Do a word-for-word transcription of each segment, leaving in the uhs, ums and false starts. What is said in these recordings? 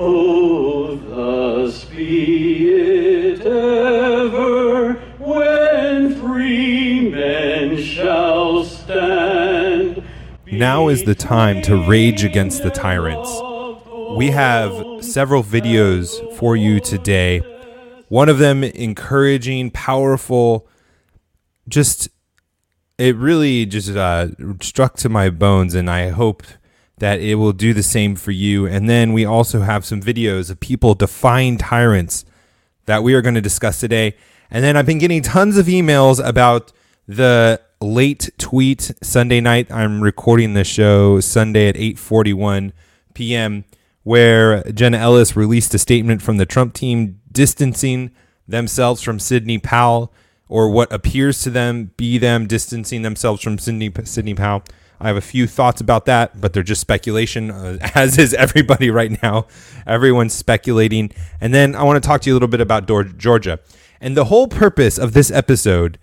Oh, thus be it ever when free men shall stand. Now is the time to rage against the tyrants. We have several videos for you today. One of them encouraging, powerful, just, it really just uh, struck to my bones, and I hope that it will do the same for you. And then we also have some videos of people defying tyrants that we are going to discuss today. And then I've been getting tons of emails about the late tweet Sunday night. I'm recording the show Sunday at eight forty-one p.m. where Jenna Ellis released a statement from the Trump team distancing themselves from Sidney Powell, or what appears to them be them distancing themselves from Sidney, Sidney Powell. I have a few thoughts about that, but they're just speculation, uh, as is everybody right now. Everyone's speculating. And then I want to talk to you a little bit about Georgia. And the whole purpose of this episode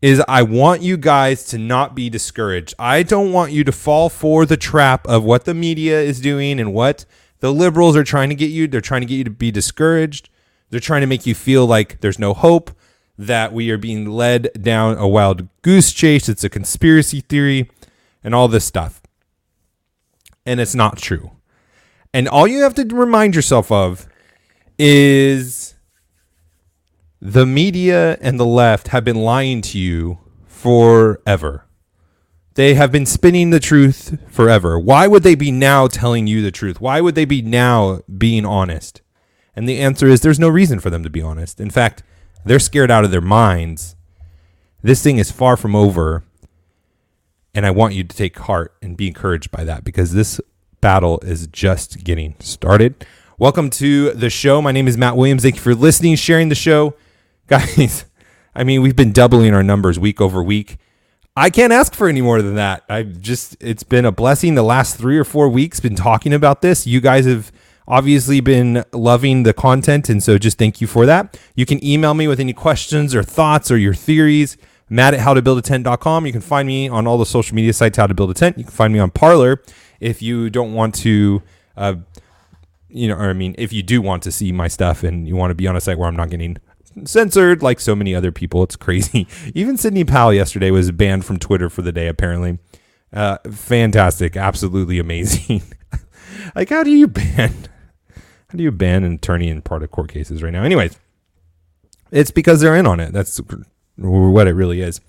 is I want you guys to not be discouraged. I don't want you to fall for the trap of what the media is doing and what the liberals are trying to get you. They're trying to get you to be discouraged. They're trying to make you feel like there's no hope, that we are being led down a wild goose chase. It's a conspiracy theory. And all this stuff. And it's not true. And all you have to remind yourself of is the media and the left have been lying to you forever. They have been spinning the truth forever. Why would they be now telling you the truth? Why would they be now being honest? And the answer is there's no reason for them to be honest. In fact, they're scared out of their minds. This thing is far from over. And I want you to take heart and be encouraged by that, because this battle is just getting started. Welcome to the show. My name is Matt Williams. Thank you for listening, sharing the show. Guys, I mean, we've been doubling our numbers week over week. I can't ask for any more than that. I've just, it's been a blessing the last three or four weeks, been talking about this. You guys have obviously been loving the content, and so just thank you for that. You can email me with any questions or thoughts or your theories. Matt at how to build a tent dot com. You can find me on all the social media sites, How to Build a Tent. You can find me on Parler if you don't want to, uh, you know, or I mean, if you do want to see my stuff and you want to be on a site where I'm not getting censored like so many other people. It's crazy. Even Sidney Powell yesterday was banned from Twitter for the day, apparently. Uh, fantastic. Absolutely amazing. Like, how do you ban? How do you ban an attorney in part of court cases right now? Anyways, it's because they're in on it. That's what it really is.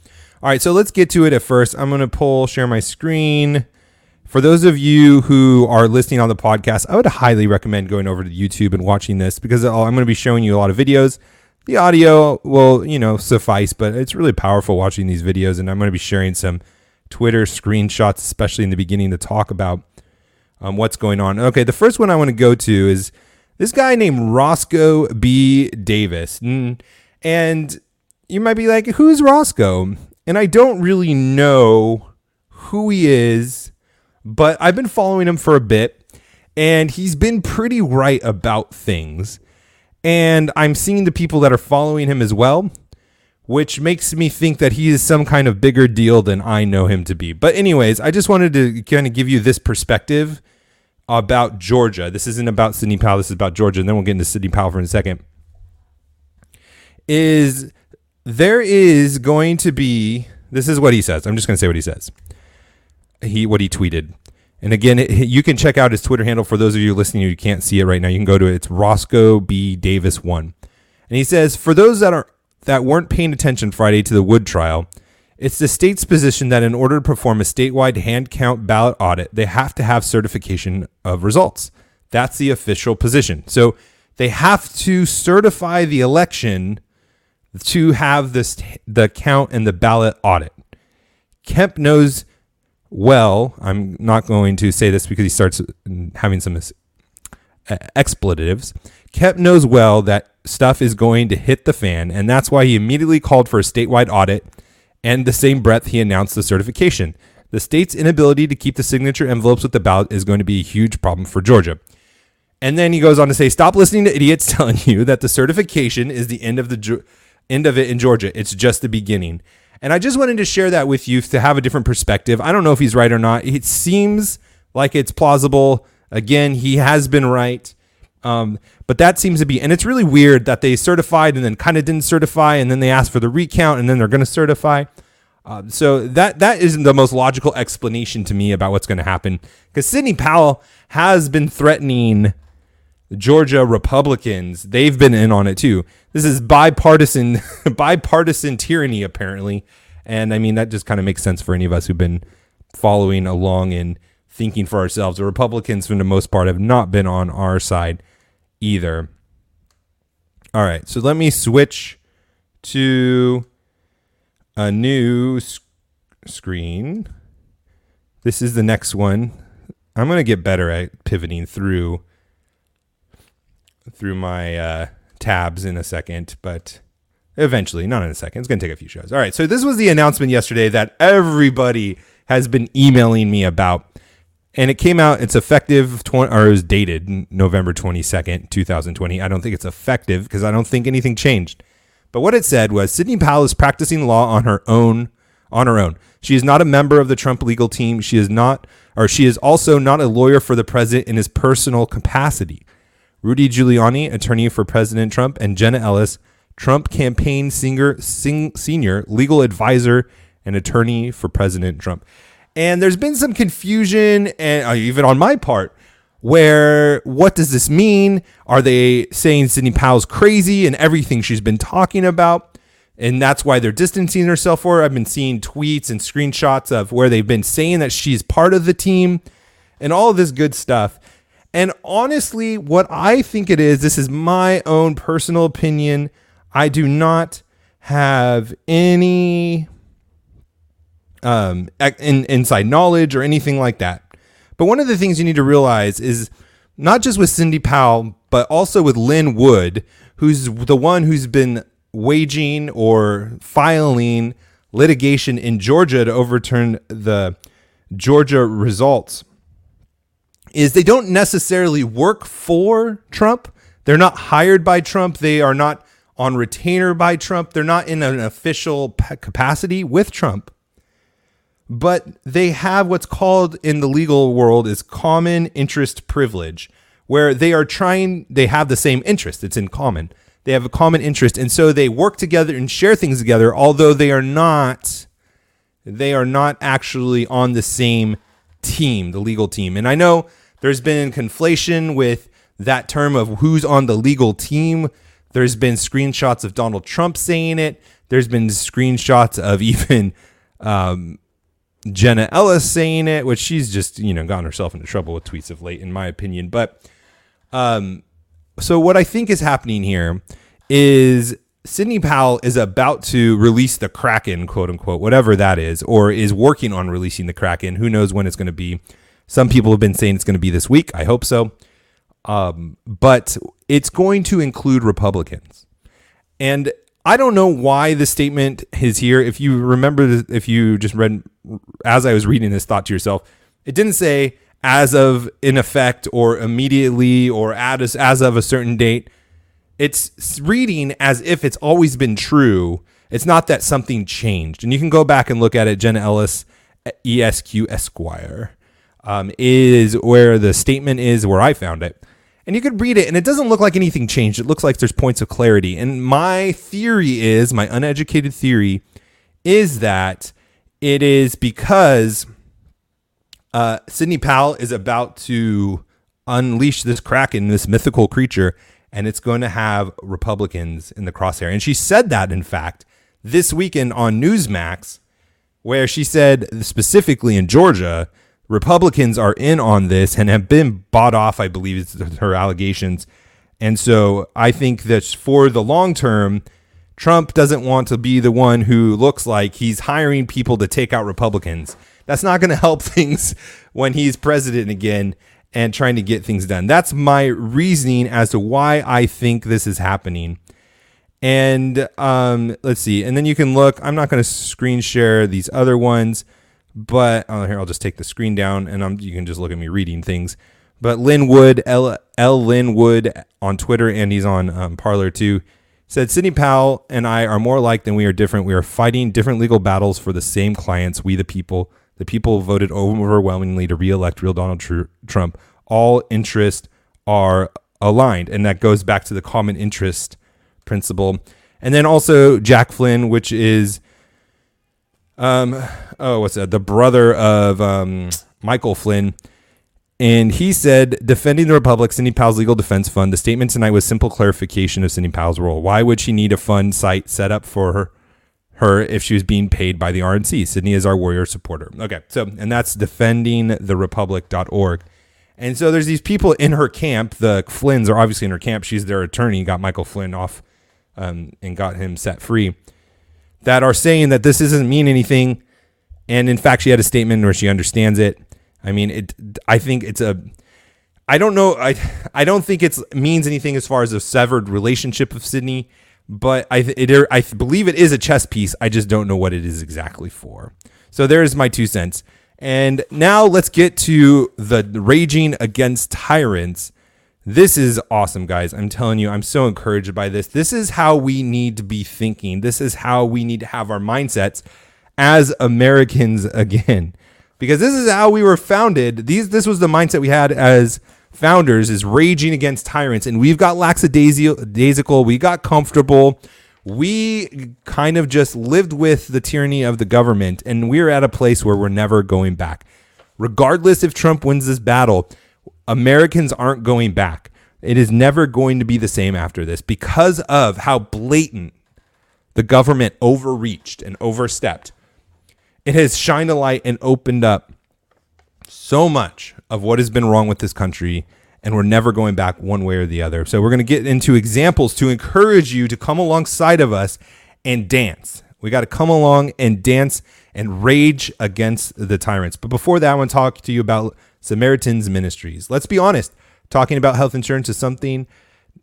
All right, so let's get to it. At first, I'm going to pull, share my screen. For those of you who are listening on the podcast, I would highly recommend going over to YouTube and watching this, because I'm going to be showing you a lot of videos. The audio will, you know, suffice, but it's really powerful watching these videos. And I'm going to be sharing some Twitter screenshots, especially in the beginning, to talk about um, what's going on. Okay, the first one I want to go to is this guy named Roscoe B. Davis. And you might be like, who's Roscoe? And I don't really know who he is, but I've been following him for a bit, and he's been pretty right about things. And I'm seeing the people that are following him as well, which makes me think that he is some kind of bigger deal than I know him to be. But anyways, I just wanted to kind of give you this perspective about Georgia. This isn't about Sidney Powell. This is about Georgia. And then we'll get into Sidney Powell for a second. Is... There is going to be, this is what he says. I'm just going to say what he says. He what he tweeted. And again, it, you can check out his Twitter handle. For those of you listening who can't see it right now, you can go to it. It's Roscoe B. Davis one. And he says, for those that are that weren't paying attention Friday to the Wood trial, it's the state's position that in order to perform a statewide hand count ballot audit, they have to have certification of results. That's the official position. So they have to certify the election to have this the count and the ballot audit. Kemp knows well. I'm not going to say this because he starts having some expletives. Kemp knows well that stuff is going to hit the fan, and that's why he immediately called for a statewide audit, and the same breath he announced the certification. The state's inability to keep the signature envelopes with the ballot is going to be a huge problem for Georgia. And then he goes on to say, stop listening to idiots telling you that the certification is the end of the ju- end of it in Georgia. It's just the beginning. And I just wanted to share that with you to have a different perspective. I don't know if he's right or not. It seems like it's plausible. Again, he has been right. Um, but that seems to be, and it's really weird that they certified and then kind of didn't certify, and then they asked for the recount, and then they're going to certify. Um, so that that isn't the most logical explanation to me about what's going to happen, because Sidney Powell has been threatening Georgia Republicans. They've been in on it too. This is bipartisan, bipartisan tyranny apparently. And I mean, that just kind of makes sense for any of us who've been following along and thinking for ourselves. The Republicans, for the most part, have not been on our side either. All right, so let me switch to a new sc- screen. This is the next one. I'm going to get better at pivoting through through my uh, tabs in a second, but eventually, not in a second. It's going to take a few shows. All right, so this was the announcement yesterday that everybody has been emailing me about, and it came out. It's effective, twenty or it was dated November twenty-second, twenty twenty. I don't think it's effective because I don't think anything changed. But what it said was, Sidney Powell is practicing law on her own. On her own, she is not a member of the Trump legal team. She is not, or she is also not a lawyer for the president in his personal capacity. Rudy Giuliani, attorney for President Trump, and Jenna Ellis, Trump campaign singer, sing, senior legal advisor and attorney for President Trump. And there's been some confusion, and uh, even on my part, where what does this mean? Are they saying Sidney Powell's crazy and everything she's been talking about, and that's why they're distancing herself? Or I've been seeing tweets and screenshots of where they've been saying that she's part of the team and all of this good stuff. And honestly, what I think it is, this is my own personal opinion. I do not have any um, in, inside knowledge or anything like that. But one of the things you need to realize is not just with Sidney Powell, but also with Lynn Wood, who's the one who's been waging or filing litigation in Georgia to overturn the Georgia results, is they don't necessarily work for Trump. They're not hired by Trump. They are not on retainer by Trump. They're not in an official capacity with Trump. But they have what's called in the legal world is common interest privilege, where they are trying, they have the same interest. It's in common. They have a common interest. And so they work together and share things together, although they are not, they are not actually on the same team, the legal team. And I know there's been conflation with that term of who's on the legal team. There's been screenshots of Donald Trump saying it. There's been screenshots of even, um, Jenna Ellis saying it, which she's just, you know, gotten herself into trouble with tweets of late, in my opinion. But um, so what I think is happening here is Sidney Powell is about to release the Kraken, quote unquote, whatever that is, or is working on releasing the Kraken. Who knows when it's going to be? Some people have been saying it's going to be this week. I hope so. Um, but it's going to include Republicans. And I don't know why the statement is here. If you remember, if you just read, as I was reading this thought to yourself, it didn't say as of in effect or immediately or as, as of a certain date. It's reading as if it's always been true. It's not that something changed. And you can go back and look at it. Jenna Ellis, E S Q Esquire, um, is where the statement is, where I found it. And you could read it, and it doesn't look like anything changed. It looks like there's points of clarity. And my theory is, my uneducated theory, is that it is because uh, Sidney Powell is about to unleash this Kraken, this mythical creature, and it's going to have Republicans in the crosshair. And she said that, in fact, this weekend on Newsmax, where she said specifically in Georgia, Republicans are in on this and have been bought off, I believe is her allegations. And so I think that for the long term, Trump doesn't want to be the one who looks like he's hiring people to take out Republicans. That's not going to help things when he's president again and trying to get things done. That's my reasoning as to why I think this is happening. And um, let's see. And then you can look. I'm not going to screen share these other ones. But oh, here, I'll just take the screen down, and I'm, you can just look at me reading things. But Lynn Wood, L. L. Lynn Wood on Twitter, and he's on um, Parler too, said, Sidney Powell and I are more alike than we are different. We are fighting different legal battles for the same clients. We, the people, the people voted overwhelmingly to reelect real Donald Trump. All interests are aligned. And that goes back to the common interest principle. And then also Jack Flynn, which is, um, oh, what's that? The brother of um, Michael Flynn. And he said, defending the Republic, Sidney Powell's legal defense fund. The statement tonight was simple clarification of Sidney Powell's role. Why would she need a fund site set up for her, her if she was being paid by the R N C? Sidney is our warrior supporter. Okay, so, and that's defending the republic dot org. And so there's these people in her camp. The Flynns are obviously in her camp. She's their attorney, got Michael Flynn off um, and got him set free, that are saying that this doesn't mean anything. And in fact, she had a statement where she understands it. I mean, it. I think it's a. I don't know. I. I don't think it means anything as far as a severed relationship of Sidney, but I. It, I believe it is a chess piece. I just don't know what it is exactly for. So there is my two cents. And now let's get to the raging against tyrants. This is awesome, guys. I'm telling you, I'm so encouraged by this. This is how we need to be thinking. This is how we need to have our mindsets as Americans again. Because this is how we were founded. These, this was the mindset we had as founders, is raging against tyrants. And we've got lackadaisical. We got comfortable. We kind of just lived with the tyranny of the government. And we're at a place where we're never going back. Regardless if Trump wins this battle, Americans aren't going back. It is never going to be the same after this because of how blatant the government overreached and overstepped. It has shined a light and opened up so much of what has been wrong with this country, and we're never going back one way or the other. So we're going to get into examples to encourage you to come alongside of us and dance. We got to come along and dance and rage against the tyrants. But before that, I want to talk to you about Samaritan Ministries. Let's be honest. Talking about health insurance is something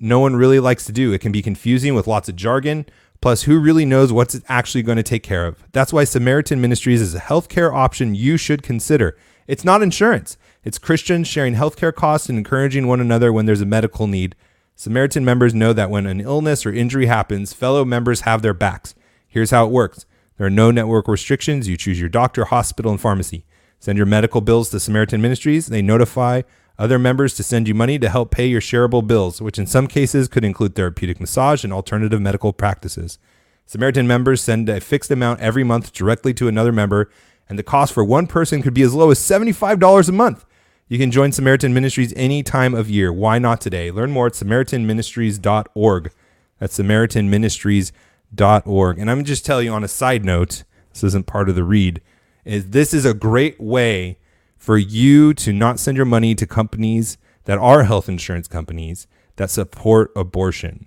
no one really likes to do. It can be confusing with lots of jargon. Plus, who really knows what's actually going to take care of? That's why Samaritan Ministries is a healthcare option you should consider. It's not insurance. It's Christians sharing healthcare costs and encouraging one another when there's a medical need. Samaritan members know that when an illness or injury happens, fellow members have their backs. Here's how it works. There are no network restrictions. You choose your doctor, hospital, and pharmacy. Send your medical bills to Samaritan Ministries. They notify other members to send you money to help pay your shareable bills, which in some cases could include therapeutic massage and alternative medical practices. Samaritan members send a fixed amount every month directly to another member, and the cost for one person could be as low as seventy-five dollars a month. You can join Samaritan Ministries any time of year. Why not today? Learn more at samaritan ministries dot org. That's samaritan ministries dot org. And I'm just telling you on a side note, this isn't part of the read, is this is a great way for you to not send your money to companies that are health insurance companies that support abortion.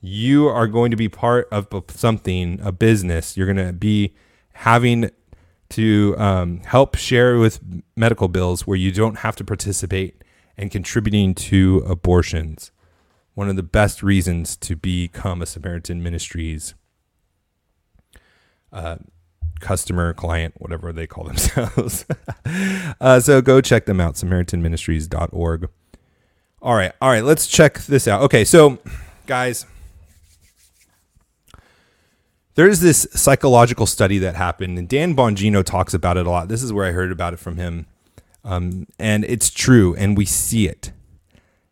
You are going to be part of something, a business. You're going to be having to um, help share with medical bills where you don't have to participate and contributing to abortions. One of the best reasons to become a Samaritan Ministries uh customer, client, whatever they call themselves. uh, so go check them out, samaritan ministries dot org. All right. All right. Let's check this out. Okay. So guys, there's this psychological study that happened, and Dan Bongino talks about it a lot. This is where I heard about it from him. Um, and it's true. And we see it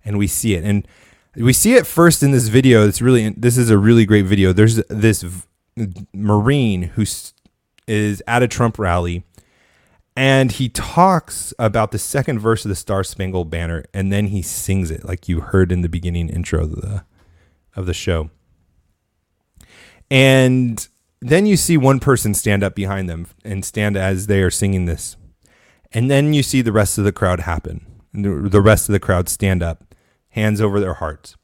and we see it and we see it first in this video. It's really, this is a really great video. There's this v- Marine who's is at a Trump rally, and he talks about the second verse of the Star Spangled Banner, and then he sings it like you heard in the beginning intro of the, of the show. And then you see one person stand up behind them and stand as they are singing this. And then you see the rest of the crowd happen. And the rest of the crowd stand up, hands over their hearts.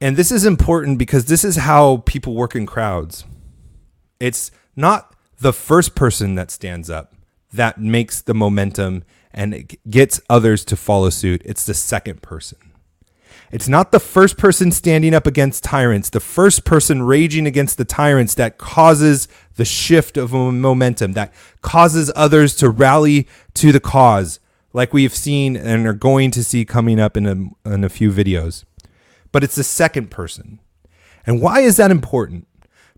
And this is important because this is how people work in crowds. It's not the first person that stands up that makes the momentum and it gets others to follow suit. It's the second person. It's not the first person standing up against tyrants, the first person raging against the tyrants that causes the shift of momentum, that causes others to rally to the cause, like we have seen and are going to see coming up in a, in a few videos. But it's the second person. And why is that important?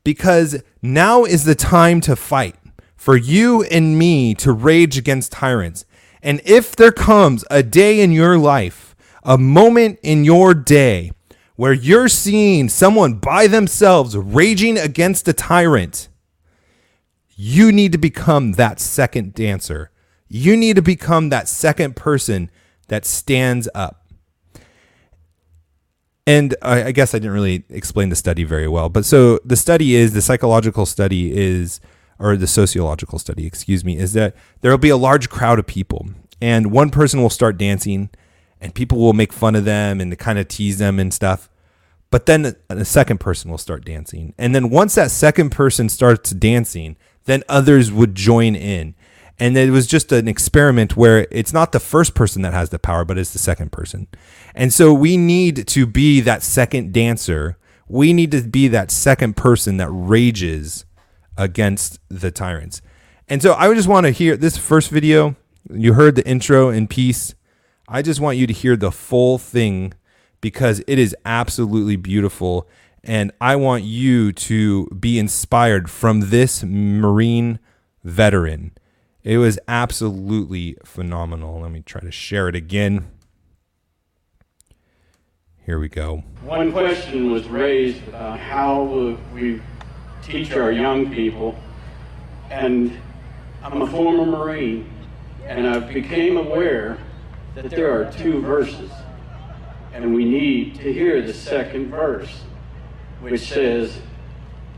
Because now is the time to fight, for you and me to rage against tyrants. And if there comes a day in your life a moment in your day where you're seeing someone by themselves raging against a tyrant, you need to become that second dancer. You need to become that second person that stands up. And I, I guess I didn't really explain the study very well. But so the study is, the psychological study is, or the sociological study, excuse me, is that there will be a large crowd of people. And one person will start dancing and people will make fun of them and kind of tease them and stuff. But then a second person will start dancing. And then once that second person starts dancing, then others would join in. And it was just an experiment where it's not the first person that has the power, but it's the second person. And so we need to be that second dancer. We need to be that second person that rages against the tyrants. And so I just want to hear this first video. You heard the intro in peace. I just want you to hear the full thing because it is absolutely beautiful. And I want you to be inspired from this Marine veteran. It was absolutely phenomenal. Let me try to share it again. Here we go. One question was raised about how we teach our young people. And I'm a former Marine, and I became aware that there are two verses. And we need to hear the second verse, which says,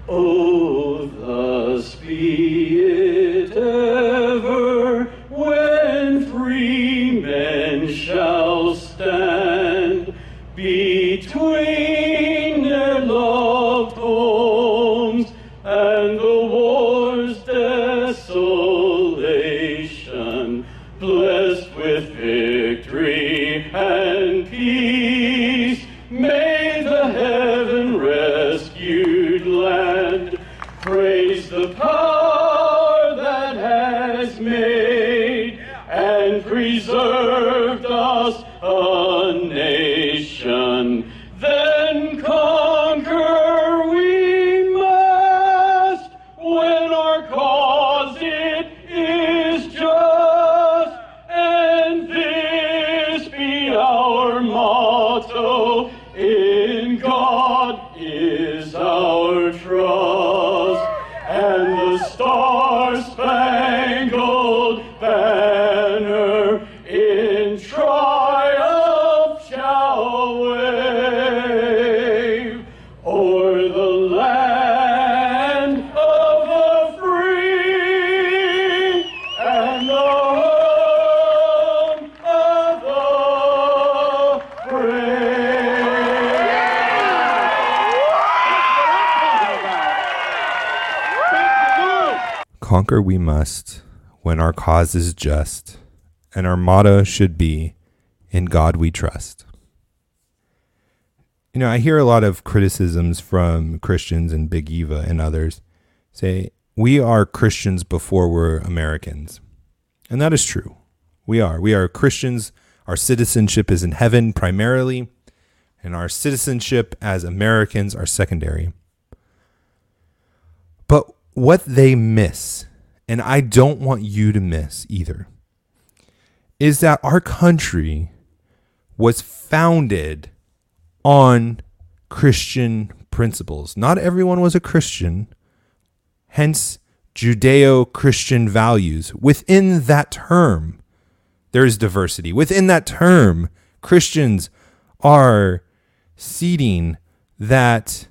"Oh, thus be it ever, when free men shall stand between their loved homes and the war's desolation, blessed with victory and peace, may the heaven rescued land praise the power that has made and preserved us a nation. Then conquer we must when our cause it is just. And this be our motto, in God is our trust. And the star spangled banner in triumph shall wave o'er the land of the free and the home of the brave." Conquer we must when our cause is just, and our motto should be, "In God we trust." You know, I hear a lot of criticisms from Christians and Big Eva and others say, we are Christians before we're Americans. And that is true. We are. We are Christians. Our citizenship is in heaven primarily, and our citizenship as Americans are secondary. But what they miss, and I don't want you to miss either, is that our country was founded on Christian principles. Not everyone was a Christian, hence Judeo-Christian values. Within that term, there is diversity. Within that term, Christians are seeding that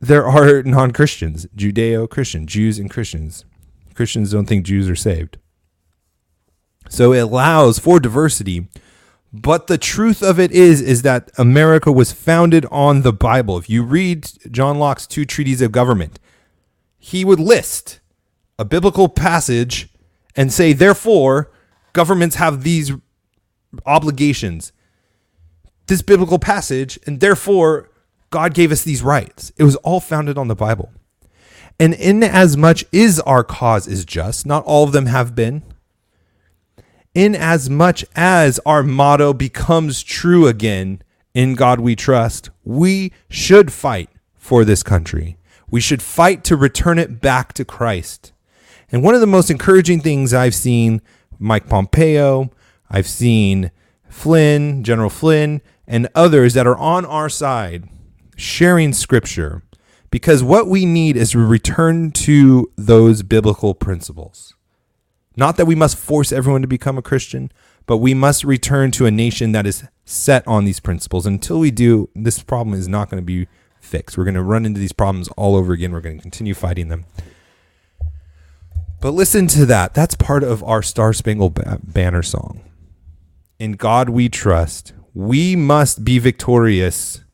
there are non-Christians, Judeo-Christian, Jews and Christians. Christians don't think Jews are saved. So it allows for diversity. But the truth of it is, is that America was founded on the Bible. If you read John Locke's Two Treatises of Government, he would list a biblical passage and say, therefore, governments have these obligations, this biblical passage, and therefore God gave us these rights. It was all founded on the Bible. And in as much is our cause is just, not all of them have been, in as much as our motto becomes true again, "In God we trust," we should fight for this country. We should fight to return it back to Christ. And one of the most encouraging things I've seen, Mike Pompeo, I've seen Flynn, General Flynn, and others that are on our side sharing scripture, because what we need is to return to those biblical principles. Not that we must force everyone to become a Christian, but we must return to a nation that is set on these principles. Until we do, this problem is not going to be fixed. We're going to run into these problems all over again. We're going to continue fighting them. But listen to that. That's part of our Star Spangled Banner song. In God we trust. We must be victorious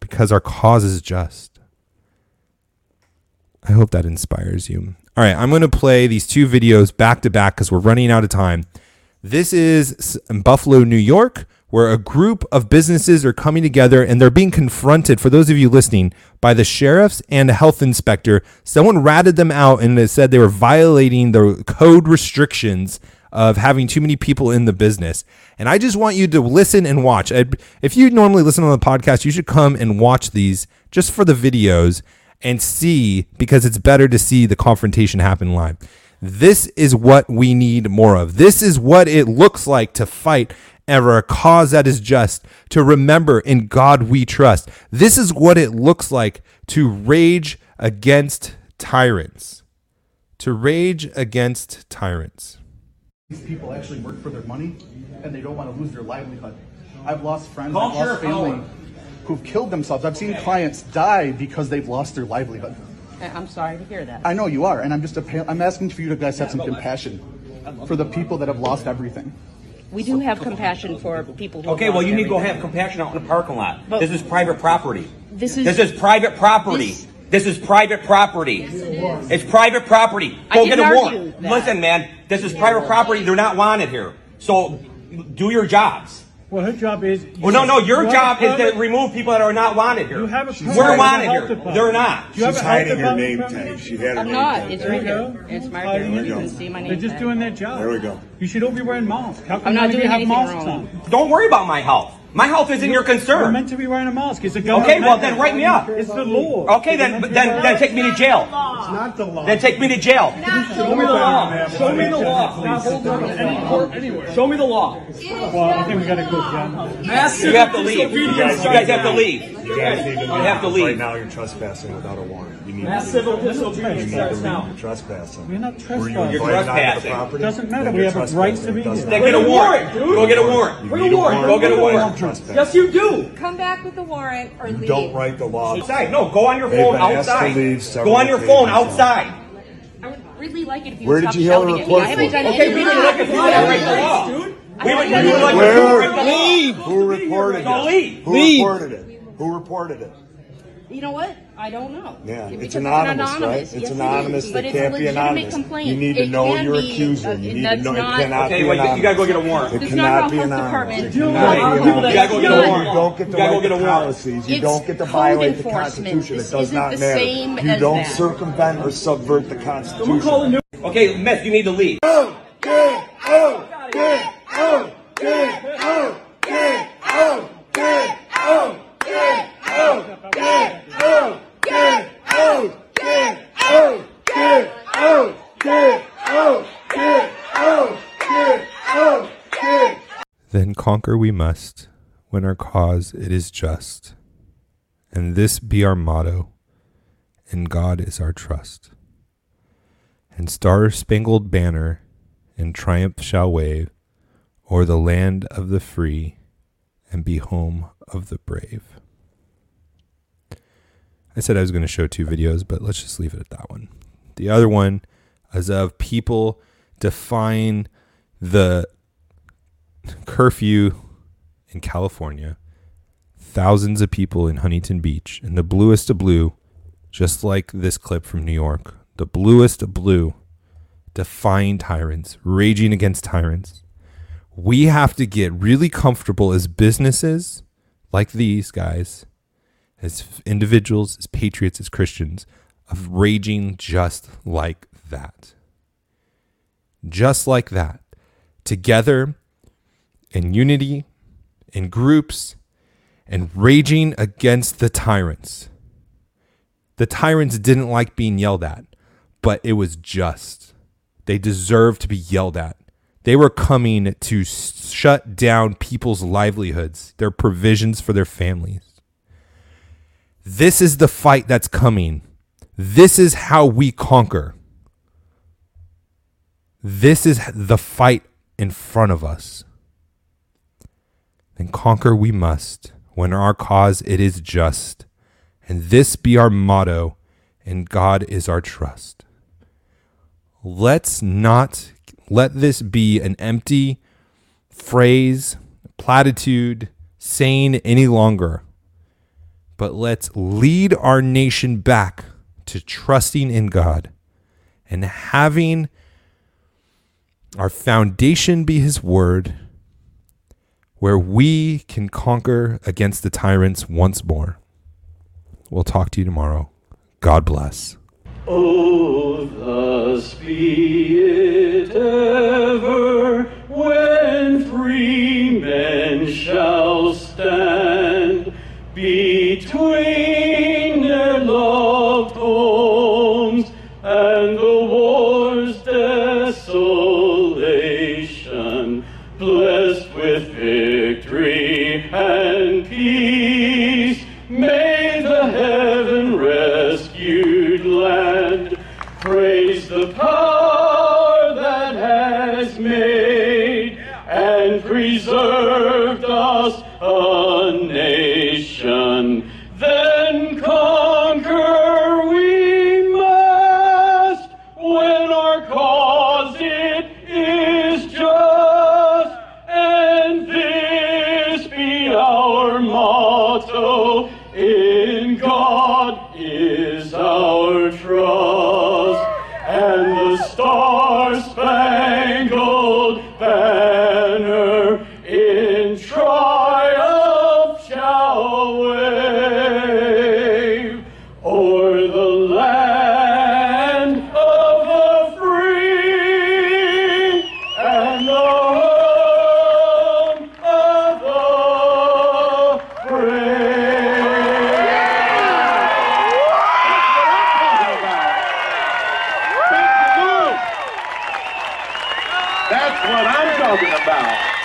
because our cause is just. I hope that inspires you. All right, I'm going to play these two videos back to back because we're running out of time. This is in Buffalo, New York, where a group of businesses are coming together and they're being confronted, for those of you listening, by the sheriffs and a health inspector. Someone ratted them out and they said they were violating the code restrictions of having too many people in the business. And I just want you to listen and watch. If you normally listen on the podcast, you should come and watch these just for the videos and see, because it's better to see the confrontation happen live. This is what we need more of. This is what it looks like to fight ever a cause that is just, to remember in God we trust. This is what it looks like to rage against tyrants. To rage against tyrants. These people actually work for their money, and they don't want to lose their livelihood. I've lost friends, I've lost family who've killed themselves. I've seen clients die because they've lost their livelihood. I'm sorry to hear that. I know you are, and I'm just a, I'm asking for you to guys have some compassion for the people that have lost everything. We do have compassion for people who okay, well, you need to go have compassion out in the parking lot. But this is private property. This is This is private property. This, this is private property. Yes, it is. It's private property. Go I get a warrant. Listen, man, this is yeah, private well, property. They're not wanted here. So do your jobs. Well, her job is... Well, no, no, your you job is to remove people that are not wanted here. You have a We're wanted here. Department. They're not. She's hiding her name tag. She had her I'm name not. Tag. It's there right here. It's my there name. You can see my name They're just tag. Doing their job. There we go. You should all be wearing masks. How come I'm not doing you have anything masks wrong. On? Don't worry about my health. My health isn't your concern. You're meant to be wearing a mask. It's a government. Okay, well, then write me up. It's the law. Okay, then then, then take me to jail. It's not the law. Then take me to jail. Show me the law. Show me the law. Show me the law. Well, I think we got to go, John. You have to leave. You guys have to leave. You guys need to leave. You have to leave. Right now, you're trespassing without a warrant. You need to civil disobedience starts now. You're trespassing. We're not trespassing. You're trespassing. Doesn't matter. We have a right to be here. Then get a warrant. Go get a warrant. Bring a warrant. Go get a warrant. Yes, you do. Come back with the warrant or you leave. Don't write the law. Outside. No, go on your They've phone outside. Go on your phone outside. I would really like it if you Where did you hear the report? Okay, we would like it if you write the law. We would like it if you Who reported it? Who reported it? Who reported it? You know what? I don't know. Yeah, because it's anonymous, it's anonymous, right? It's yes, anonymous. It, but it can't be anonymous. Complaint. You need it to know your be, accuser. You need to know. Not, it cannot okay, be anonymous. Okay, you gotta go get a warrant. It cannot be anonymous. You gotta go get a warrant. You don't get to write the policies. You don't get to violate the Constitution. It does not matter. You don't circumvent or subvert the Constitution. Okay, Meth, you need to leave. Oh, oh, oh, oh, oh, oh, oh, oh, oh, oh, oh, oh, oh. Get out! Get out! Get out! Get out! Get out! Get out! Get out! Then conquer we must, when our cause it is just, and this be our motto, and God is our trust. And star-spangled banner in triumph shall wave o'er the land of the free, and be home of the brave. I said I was going to show two videos, but let's just leave it at that one. The other one is of people defying the curfew in California. Thousands of people in Huntington Beach in the bluest of blue, just like this clip from New York. The bluest of blue, defying tyrants, raging against tyrants. We have to get really comfortable as businesses like these guys, as individuals, as patriots, as Christians, of raging just like that. Just like that. Together, in unity, in groups, and raging against the tyrants. The tyrants didn't like being yelled at, but it was just. They deserved to be yelled at. They were coming to shut down people's livelihoods, their provisions for their families. This is the fight that's coming. This is how we conquer. This is the fight in front of us. And conquer we must, when our cause it is just. And this be our motto, and God is our trust. Let's not let this be an empty phrase, platitude, saying any longer. But let's lead our nation back to trusting in God and having our foundation be His word, where we can conquer against the tyrants once more. We'll talk to you tomorrow. God bless. Oh, thus be it ever when free men shall stand between their loved homes and the war's desolation, blessed with victory and peace. May the heaven-rescued land praise the power that has made and preserved us a nation. Then conquer we must when our cause it is just, and this be our motto. In God is our trust, and the star spangled banner in triumph shall wave o'er the land of the free and the home of the brave. That's what I'm talking about.